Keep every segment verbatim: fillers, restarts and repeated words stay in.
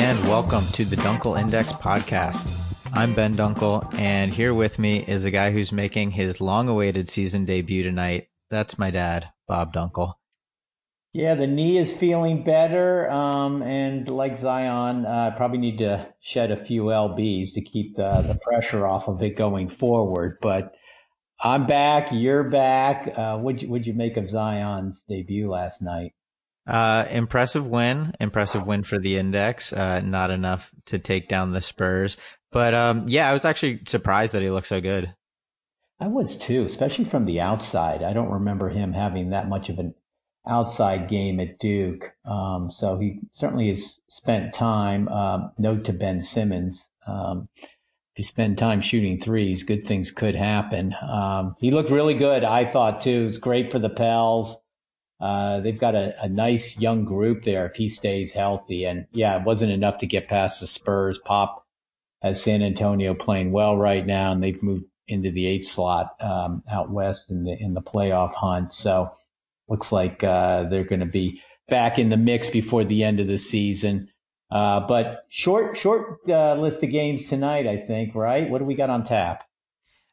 and welcome to the Dunkel Index podcast. I'm Ben Dunkel, and here with me is a guy who's making his long-awaited season debut tonight. That's my dad, Bob Dunkel. Yeah, the knee is feeling better, um, and like Zion, I uh, probably need to shed a few pounds to keep the, the pressure off of it going forward. But I'm back, you're back. Uh, what'd you, what'd you make of Zion's debut last night? Uh, impressive win, impressive win for the Index. Uh, not enough to take down the Spurs. But um, yeah, I was actually surprised that he looked so good. I was too, especially from the outside. I don't remember him having that much of an outside game at Duke. Um, so he certainly has spent time. Um, note to Ben Simmons. Um, if you spend time shooting threes, good things could happen. Um, he looked really good, I thought too. It's great for the Pels. Uh, they've got a, a nice young group there if he stays healthy. And yeah, it wasn't enough to get past the Spurs. Pop has San Antonio playing well right now, and they've moved into the eighth slot um, out west in the in the playoff hunt. So looks like uh, they're going to be back in the mix before the end of the season. Uh, but short, short uh, list of games tonight, I think, right? What do we got on tap?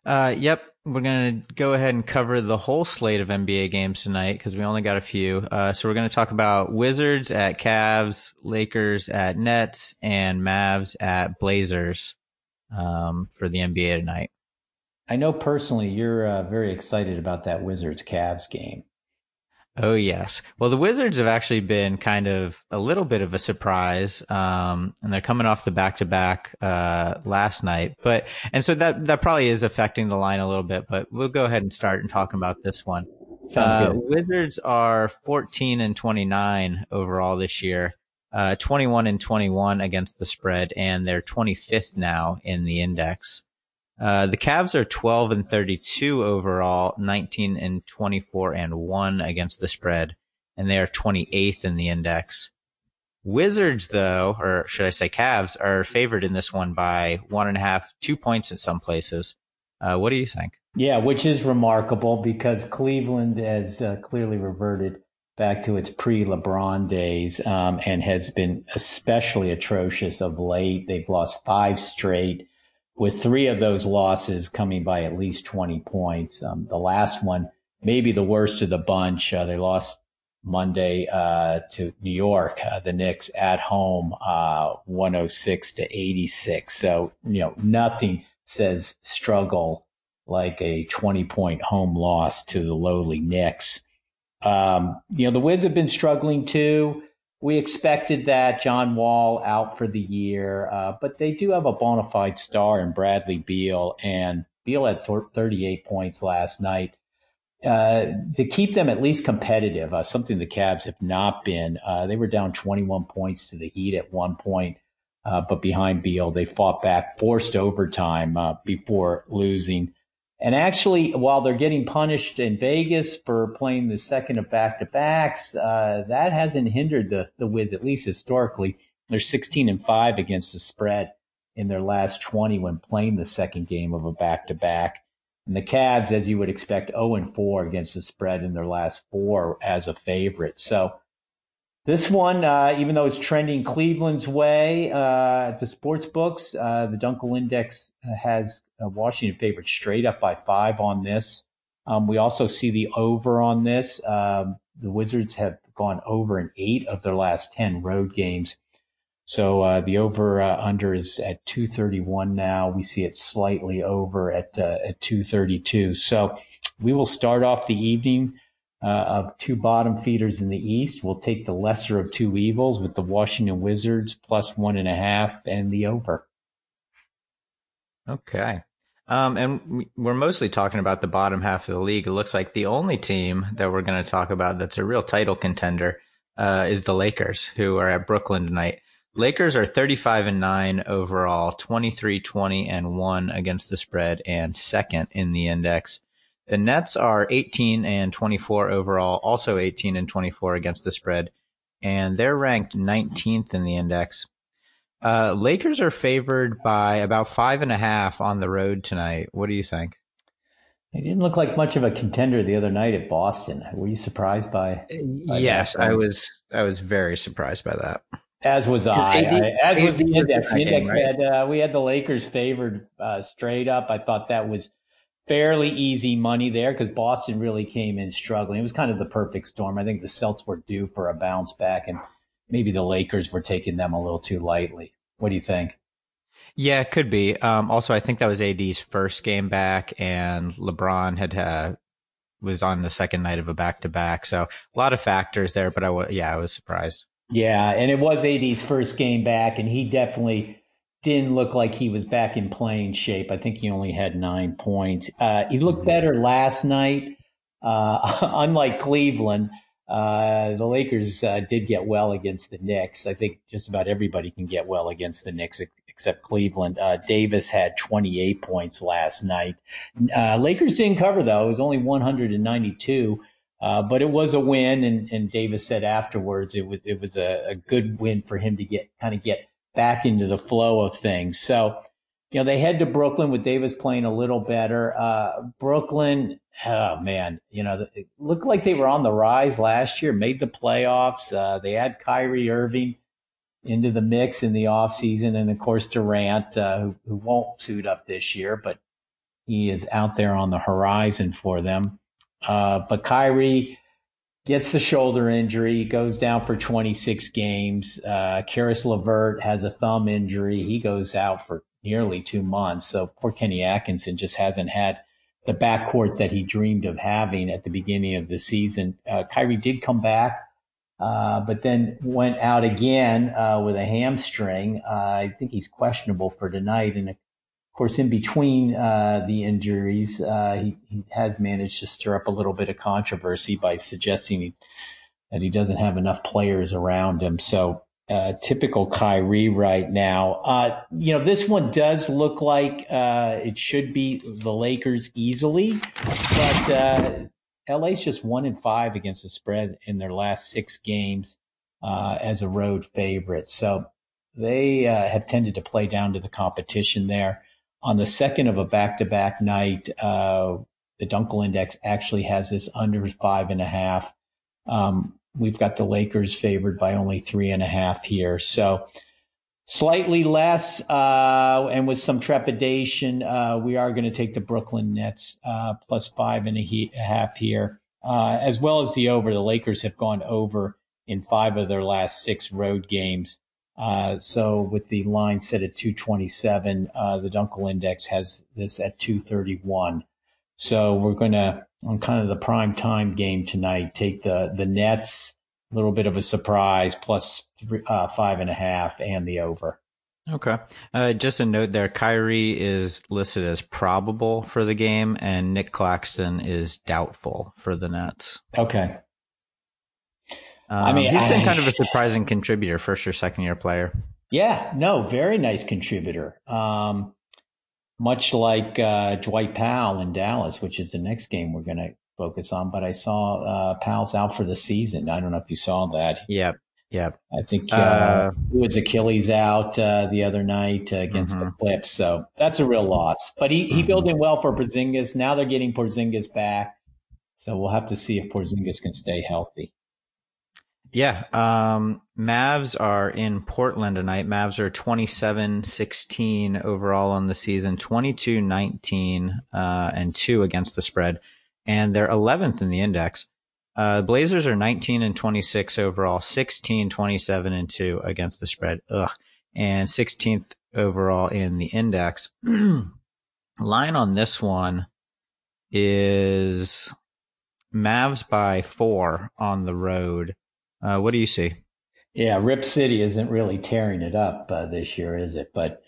Uh, yep. We're going to go ahead and cover the whole slate of N B A games tonight because we only got a few. Uh, so we're going to talk about Wizards at Cavs, Lakers at Nets, and Mavs at Blazers um, for the N B A tonight. I know personally you're uh, very excited about that Wizards-Cavs game. Oh, yes. Well, the Wizards have actually been kind of a little bit of a surprise, um, and they're coming off the back-to-back uh, last night. But and so that that probably is affecting the line a little bit, but we'll go ahead and start and talk about this one. Uh, Wizards are fourteen and twenty-nine overall this year, uh, twenty-one and twenty-one against the spread, and they're twenty-fifth now in the index. Uh, the Cavs are twelve and thirty-two overall, nineteen and twenty-four and one against the spread, and they are twenty-eighth in the index. Wizards, though, or should I say Cavs, are favored in this one by one and a half, two points in some places. Uh, what do you think? Yeah, which is remarkable because Cleveland has uh, clearly reverted back to its pre-LeBron days um, and has been especially atrocious of late. They've lost five straight, with three of those losses coming by at least twenty points. Um, the last one, maybe the worst of the bunch. Uh, they lost Monday uh, to New York, uh, the Knicks at home, uh, one oh six to eighty-six. So, you know, nothing says struggle like a twenty-point home loss to the lowly Knicks. Um, you know, the Wiz have been struggling too. We expected that. John Wall out for the year, uh, but they do have a bona fide star in Bradley Beal, and Beal had thirty-eight points last night. Uh, to keep them at least competitive, uh, something the Cavs have not been, uh, they were down twenty-one points to the Heat at one point, uh, but behind Beal, they fought back, forced overtime uh, before losing. And actually, while they're getting punished in Vegas for playing the second of back-to-backs, uh, that hasn't hindered the, the Wiz, at least historically. They're sixteen and five against the spread in their last twenty when playing the second game of a back-to-back. And the Cavs, as you would expect, oh and four against the spread in their last four as a favorite. So this one, uh, even though it's trending Cleveland's way uh, at the sports books, uh, the Dunkel Index has uh, Washington favored straight up by five on this. Um, we also see the over on this. Um, the Wizards have gone over in eight of their last ten road games. So uh, the over uh, under is at two thirty-one now. We see it slightly over at uh, at two thirty-two. So we will start off the evening Uh, of two bottom feeders in the East. We'll take the lesser of two evils with the Washington Wizards plus one and a half and the over. Okay. Um, and we're mostly talking about the bottom half of the league. It looks like the only team that we're going to talk about that's a real title contender uh, is the Lakers, who are at Brooklyn tonight. Lakers are thirty-five and nine overall, twenty-three, twenty and one against the spread and second in the index. The Nets are eighteen and twenty-four overall, also eighteen and twenty-four against the spread, and they're ranked nineteenth in the index. Uh, Lakers are favored by about five and a half on the road tonight. What do you think? They didn't look like much of a contender the other night at Boston. Were you surprised by? by yes, that? I was. I was very surprised by that. As was I. I as was the index. The index had uh, we had the Lakers favored uh, straight up. I thought that was fairly easy money there because Boston really came in struggling. It was kind of the perfect storm. I think the Celts were due for a bounce back, and maybe the Lakers were taking them a little too lightly. What do you think? Yeah, it could be. Um, also, I think that was A D's first game back, and LeBron had uh, was on the second night of a back-to-back. So a lot of factors there, but I was, yeah, I was surprised. Yeah, and it was A D's first game back, and he definitely didn't look like he was back in playing shape. I think he only had nine points. Uh, he looked better last night. Uh, unlike Cleveland, uh, the Lakers uh, did get well against the Knicks. I think just about everybody can get well against the Knicks except Cleveland. Uh, Davis had twenty-eight points last night. Uh, Lakers didn't cover, though. It was only one hundred ninety-two. Uh, but it was a win, and, and Davis said afterwards it was it was a, a good win for him to get kind of get back into the flow of things. So, you know, they head to Brooklyn with Davis playing a little better. Uh, Brooklyn, oh man, you know, it looked like they were on the rise last year, made the playoffs. Uh, they had Kyrie Irving into the mix in the offseason, and of course Durant, uh, who, who won't suit up this year, but he is out there on the horizon for them. Uh, but Kyrie gets the shoulder injury, goes down for twenty-six games. Uh, Caris LeVert has a thumb injury. He goes out for nearly two months. So poor Kenny Atkinson just hasn't had the backcourt that he dreamed of having at the beginning of the season. Uh, Kyrie did come back, uh, but then went out again uh, with a hamstring. Uh, I think he's questionable for tonight. And a Of course, in between uh, the injuries, uh, he, he has managed to stir up a little bit of controversy by suggesting he, that he doesn't have enough players around him. So uh, typical Kyrie right now. Uh, you know, this one does look like uh, it should be the Lakers easily, but uh, L A's just one and five against the spread in their last six games uh, as a road favorite. So they uh, have tended to play down to the competition there. On the second of a back-to-back night, uh, the Dunkel Index actually has this under five and a half. Um, we've got the Lakers favored by only three and a half here. So slightly less, uh, and with some trepidation, uh, we are going to take the Brooklyn Nets uh, plus five and a, he- a half here, uh, as well as the over. The Lakers have gone over in five of their last six road games. Uh, so with the line set at two twenty-seven, uh, the Dunkel Index has this at two thirty-one. So we're going to, on kind of the prime time game tonight, take the, the Nets, a little bit of a surprise, plus three, uh, five and a half and the over. Okay. Uh, just a note there, Kyrie is listed as probable for the game and Nick Claxton is doubtful for the Nets. Okay. Um, I mean, he's been I, kind of a surprising contributor, first or second year player. Yeah, no, very nice contributor. Um, much like uh, Dwight Powell in Dallas, which is the next game we're going to focus on. But I saw uh, Powell's out for the season. I don't know if you saw that. Yeah, yeah. I think uh, uh, it was Achilles out uh, the other night uh, against mm-hmm. the Clips. So that's a real loss. But he, he mm-hmm. filled in well for Porzingis. Now they're getting Porzingis back. So we'll have to see if Porzingis can stay healthy. Yeah, um, Mavs are in Portland tonight. Mavs are twenty-seven sixteen overall on the season, twenty-two nineteen uh, and two against the spread, and they're eleventh in the index. Uh, Blazers are nineteen and twenty-six overall, sixteen twenty-seven and two against the spread, ugh, and sixteenth overall in the index. Line on this one is Mavs by four on the road. Uh, what do you see? Yeah, Rip City isn't really tearing it up uh, this year, is it? But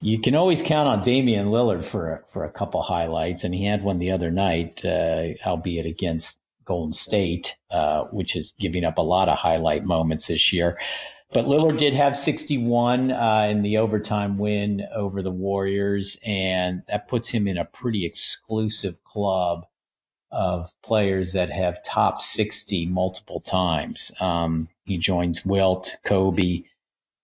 you can always count on Damian Lillard for a, for a couple highlights, and he had one the other night, uh, albeit against Golden State, uh, which is giving up a lot of highlight moments this year. But Lillard did have sixty-one uh, in the overtime win over the Warriors, and that puts him in a pretty exclusive club of players that have top sixty multiple times. Um, he joins Wilt, Kobe,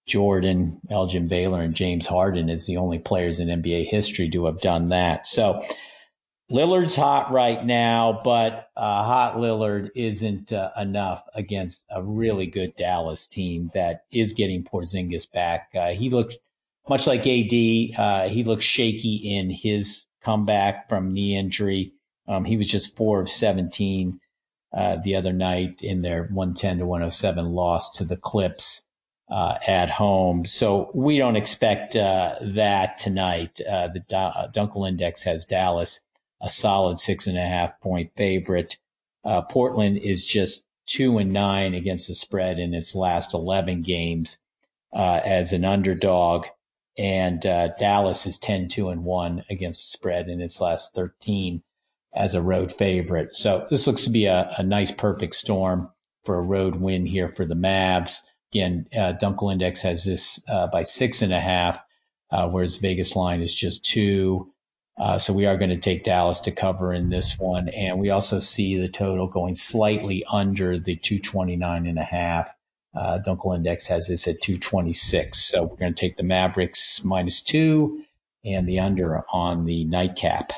Jordan, Elgin Baylor, and James Harden as the only players in N B A history to have done that. So Lillard's hot right now, but uh, hot Lillard isn't uh, enough against a really good Dallas team that is getting Porzingis back. Uh, he looked much like A D. Uh, he looked shaky in his comeback from knee injury. Um, he was just four of seventeen uh, the other night in their one ten to one oh seven loss to the Clips uh, at home. So we don't expect uh, that tonight. Uh, the da- Dunkel Index has Dallas a solid six and a half point favorite. Uh, Portland is just two and nine against the spread in its last eleven games uh, as an underdog. And uh, Dallas is ten, two and one against the spread in its last thirteen as a road favorite. So this looks to be a, a nice perfect storm for a road win here for the Mavs. Again, uh, Dunkel Index has this uh, by six and a half, uh, whereas Vegas line is just two. Uh, so we are going to take Dallas to cover in this one. And we also see the total going slightly under the two twenty-nine and a half. Uh, Dunkel Index has this at two twenty-six. So we're going to take the Mavericks minus two and the under on the nightcap.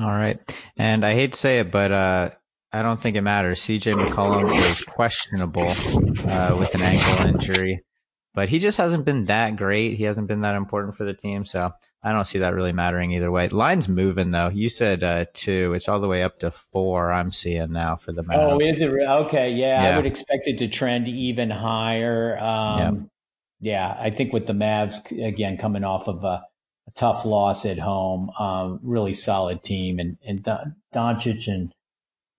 All right. And I hate to say it, but uh, I don't think it matters. C J McCollum is questionable uh, with an ankle injury, but he just hasn't been that great. He hasn't been that important for the team. So I don't see that really mattering either way. Line's moving, though. You said uh, two. It's all the way up to four I'm seeing now for the Mavs. Oh, is it? Re- okay, yeah, yeah. I would expect it to trend even higher. Um, yeah. yeah, I think with the Mavs, again, coming off of a, a tough loss at home, um, really solid team. And, and Don- Doncic and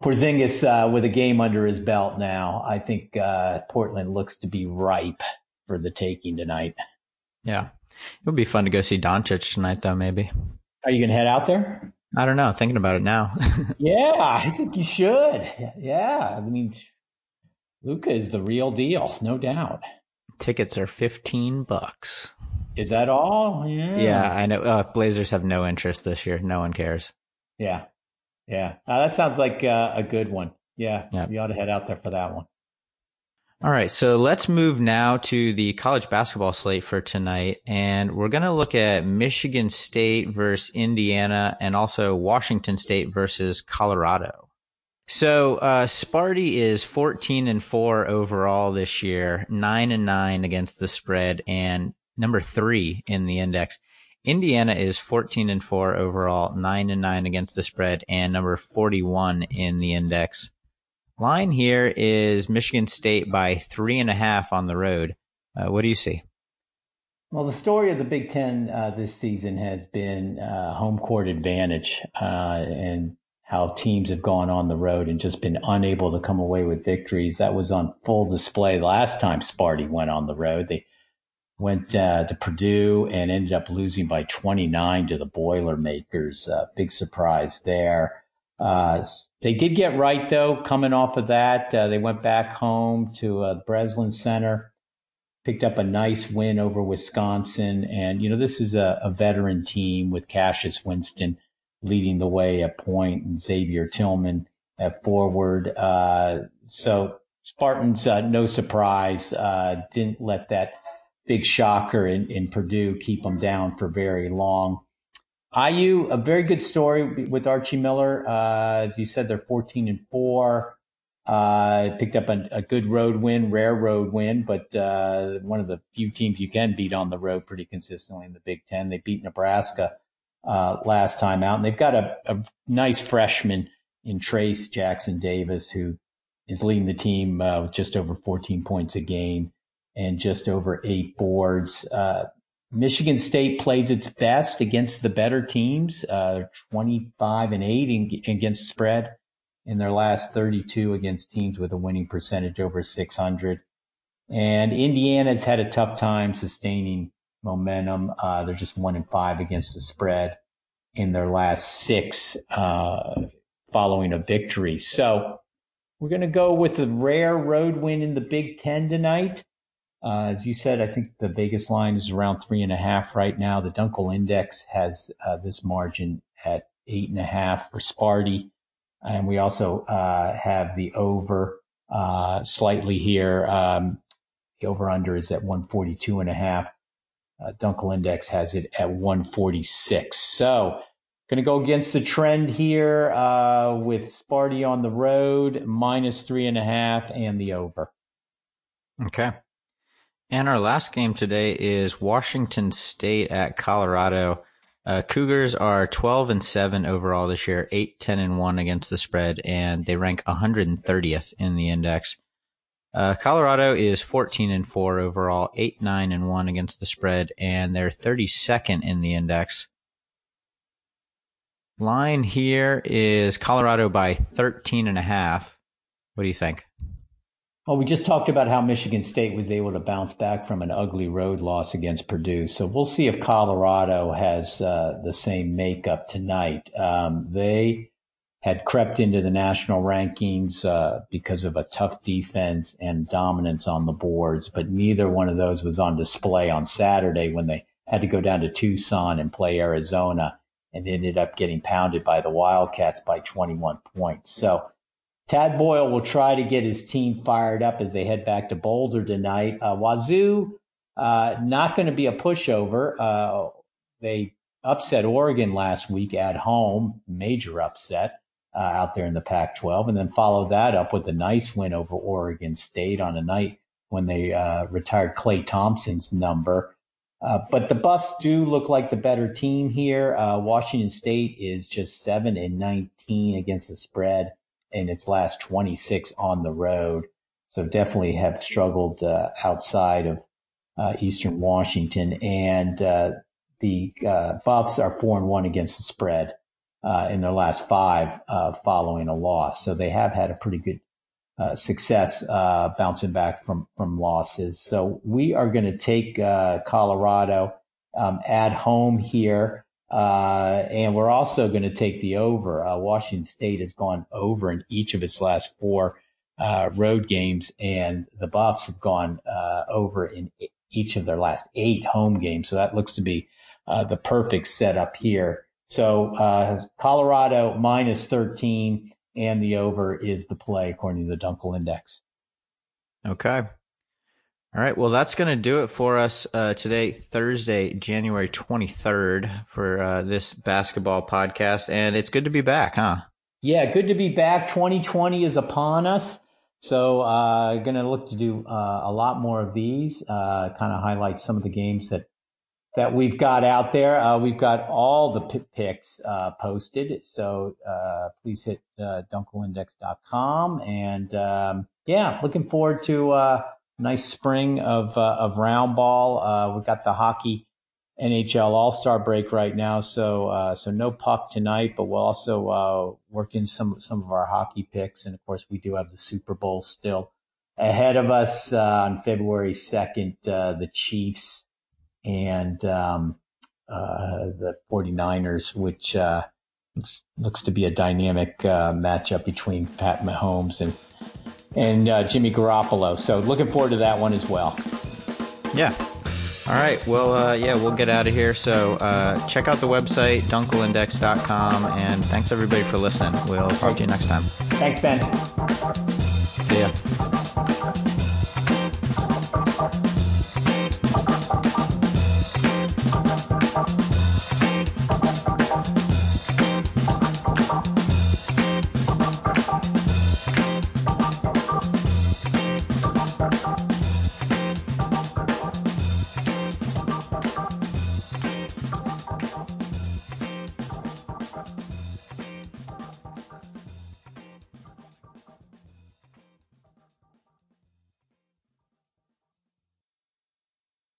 Porzingis uh, with a game under his belt now, I think uh, Portland looks to be ripe for the taking tonight. Yeah. It would be fun to go see Doncic tonight, though, maybe. Are you going to head out there? I don't know. Thinking about it now. Yeah, I think you should. Yeah. I mean, Luka is the real deal, no doubt. Tickets are fifteen bucks. Is that all? Yeah. Yeah, I know. Uh, Blazers have no interest this year. No one cares. Yeah. Yeah. Uh, that sounds like uh, a good one. Yeah. Yep. You ought to head out there for that one. All right, so let's move now to the college basketball slate for tonight, and we're going to look at Michigan State versus Indiana and also Washington State versus Colorado. So uh Sparty is fourteen and four overall this year, nine and nine against the spread, and number three in the index. Indiana is fourteen and four overall, nine and nine against the spread, and number forty-one in the index. Line here is Michigan State by three and a half on the road. Uh, what do you see? Well, the story of the Big Ten uh, this season has been uh, home court advantage uh, and how teams have gone on the road and just been unable to come away with victories. That was on full display last time Sparty went on the road. They went uh, to Purdue and ended up losing by twenty-nine to the Boilermakers. Uh, big surprise there. Uh, they did get right, though, coming off of that. Uh, they went back home to uh, the Breslin Center, picked up a nice win over Wisconsin. And, you know, this is a, a veteran team with Cassius Winston leading the way at point and Xavier Tillman at forward. Uh, so Spartans, uh, no surprise, uh, didn't let that big shocker in, in Purdue keep them down for very long. I U, a very good story with Archie Miller. Uh, as you said, they're fourteen and four. Uh, picked up a, a good road win, rare road win, but uh, one of the few teams you can beat on the road pretty consistently in the Big Ten. They beat Nebraska uh, last time out, and they've got a, a nice freshman in Trace Jackson Davis, who is leading the team uh, with just over fourteen points a game and just over eight boards. Uh, Michigan State plays its best against the better teams. Uh, they're twenty-five and eight in, against spread in their last thirty-two against teams with a winning percentage over six hundred. And Indiana's had a tough time sustaining momentum. Uh, they're just one and five against the spread in their last six uh, following a victory. So we're going to go with a rare road win in the Big Ten tonight. Uh, as you said, I think the Vegas line is around three and a half right now. The Dunkel Index has uh, this margin at eight and a half for Sparty. And we also uh, have the over uh, slightly here. Um, the over under is at one forty-two and a half. Uh, Dunkel Index has it at one forty-six. So Going to go against the trend here uh, with Sparty on the road, minus three and a half and the over. Okay. And our last game today is Washington State at Colorado. Uh, Cougars are twelve and seven overall this year, eight, ten and one against the spread, and they rank one hundred thirtieth in the index. Uh, Colorado is fourteen and four overall, eight, nine and one against the spread, and they're thirty-second in the index. Line here is Colorado by thirteen and a half. What do you think? Well, we just talked about how Michigan State was able to bounce back from an ugly road loss against Purdue. So we'll see if Colorado has uh, the same makeup tonight. Um, they had crept into the national rankings uh, because of a tough defense and dominance on the boards, but neither one of those was on display on Saturday when they had to go down to Tucson and play Arizona, and ended up getting pounded by the Wildcats by twenty-one points. So Tad Boyle will try to get his team fired up as they head back to Boulder tonight. Uh, Wazoo, uh, not going to be a pushover. Uh, they upset Oregon last week at home, major upset uh, out there in the Pac twelve, and then followed that up with a nice win over Oregon State on a night when they uh, retired Clay Thompson's number. Uh, but the Buffs do look like the better team here. Uh, Washington State is just seven and nineteen against the spread in its last twenty-six on the road. So definitely have struggled uh, outside of uh, Eastern Washington. And uh, the uh, Buffs are four and one against the spread uh, in their last five uh, following a loss. So they have had a pretty good Uh, success uh, bouncing back from, from losses. So we are going to take uh, Colorado um, at home here, uh, and we're also going to take the over. Uh, Washington State has gone over in each of its last four uh, road games, and the Buffs have gone uh, over in each of their last eight home games. So that looks to be uh, the perfect setup here. So uh, Colorado minus thirteen. And the over is the play, according to the Dunkel Index. Okay. All right. Well, that's going to do it for us uh, today, Thursday, January twenty-third, for uh, this basketball podcast. And it's good to be back, huh? Yeah, good to be back. twenty twenty is upon us. So I'm uh, going to look to do uh, a lot more of these, uh, kind of highlight some of the games that that we've got out there. Uh, we've got all the p- picks uh, posted. So uh, please hit uh, dunkel index dot com. And um, yeah, looking forward to a nice spring of, uh, of round ball. Uh, we've got the hockey N H L All-Star break right now. So, uh, so no puck tonight, but we'll also uh, work in some, some of our hockey picks. And of course we do have the Super Bowl still ahead of us uh, on February second, uh, the Chiefs and um, uh, the 49ers, which uh, looks, looks to be a dynamic uh, matchup between Pat Mahomes and, and uh, Jimmy Garoppolo. So looking forward to that one as well. Yeah. All right. Well, uh, yeah, we'll get out of here. So uh, check out the website, dunkel index dot com. And thanks, everybody, for listening. We'll talk to you next time. Thanks, Ben. See ya.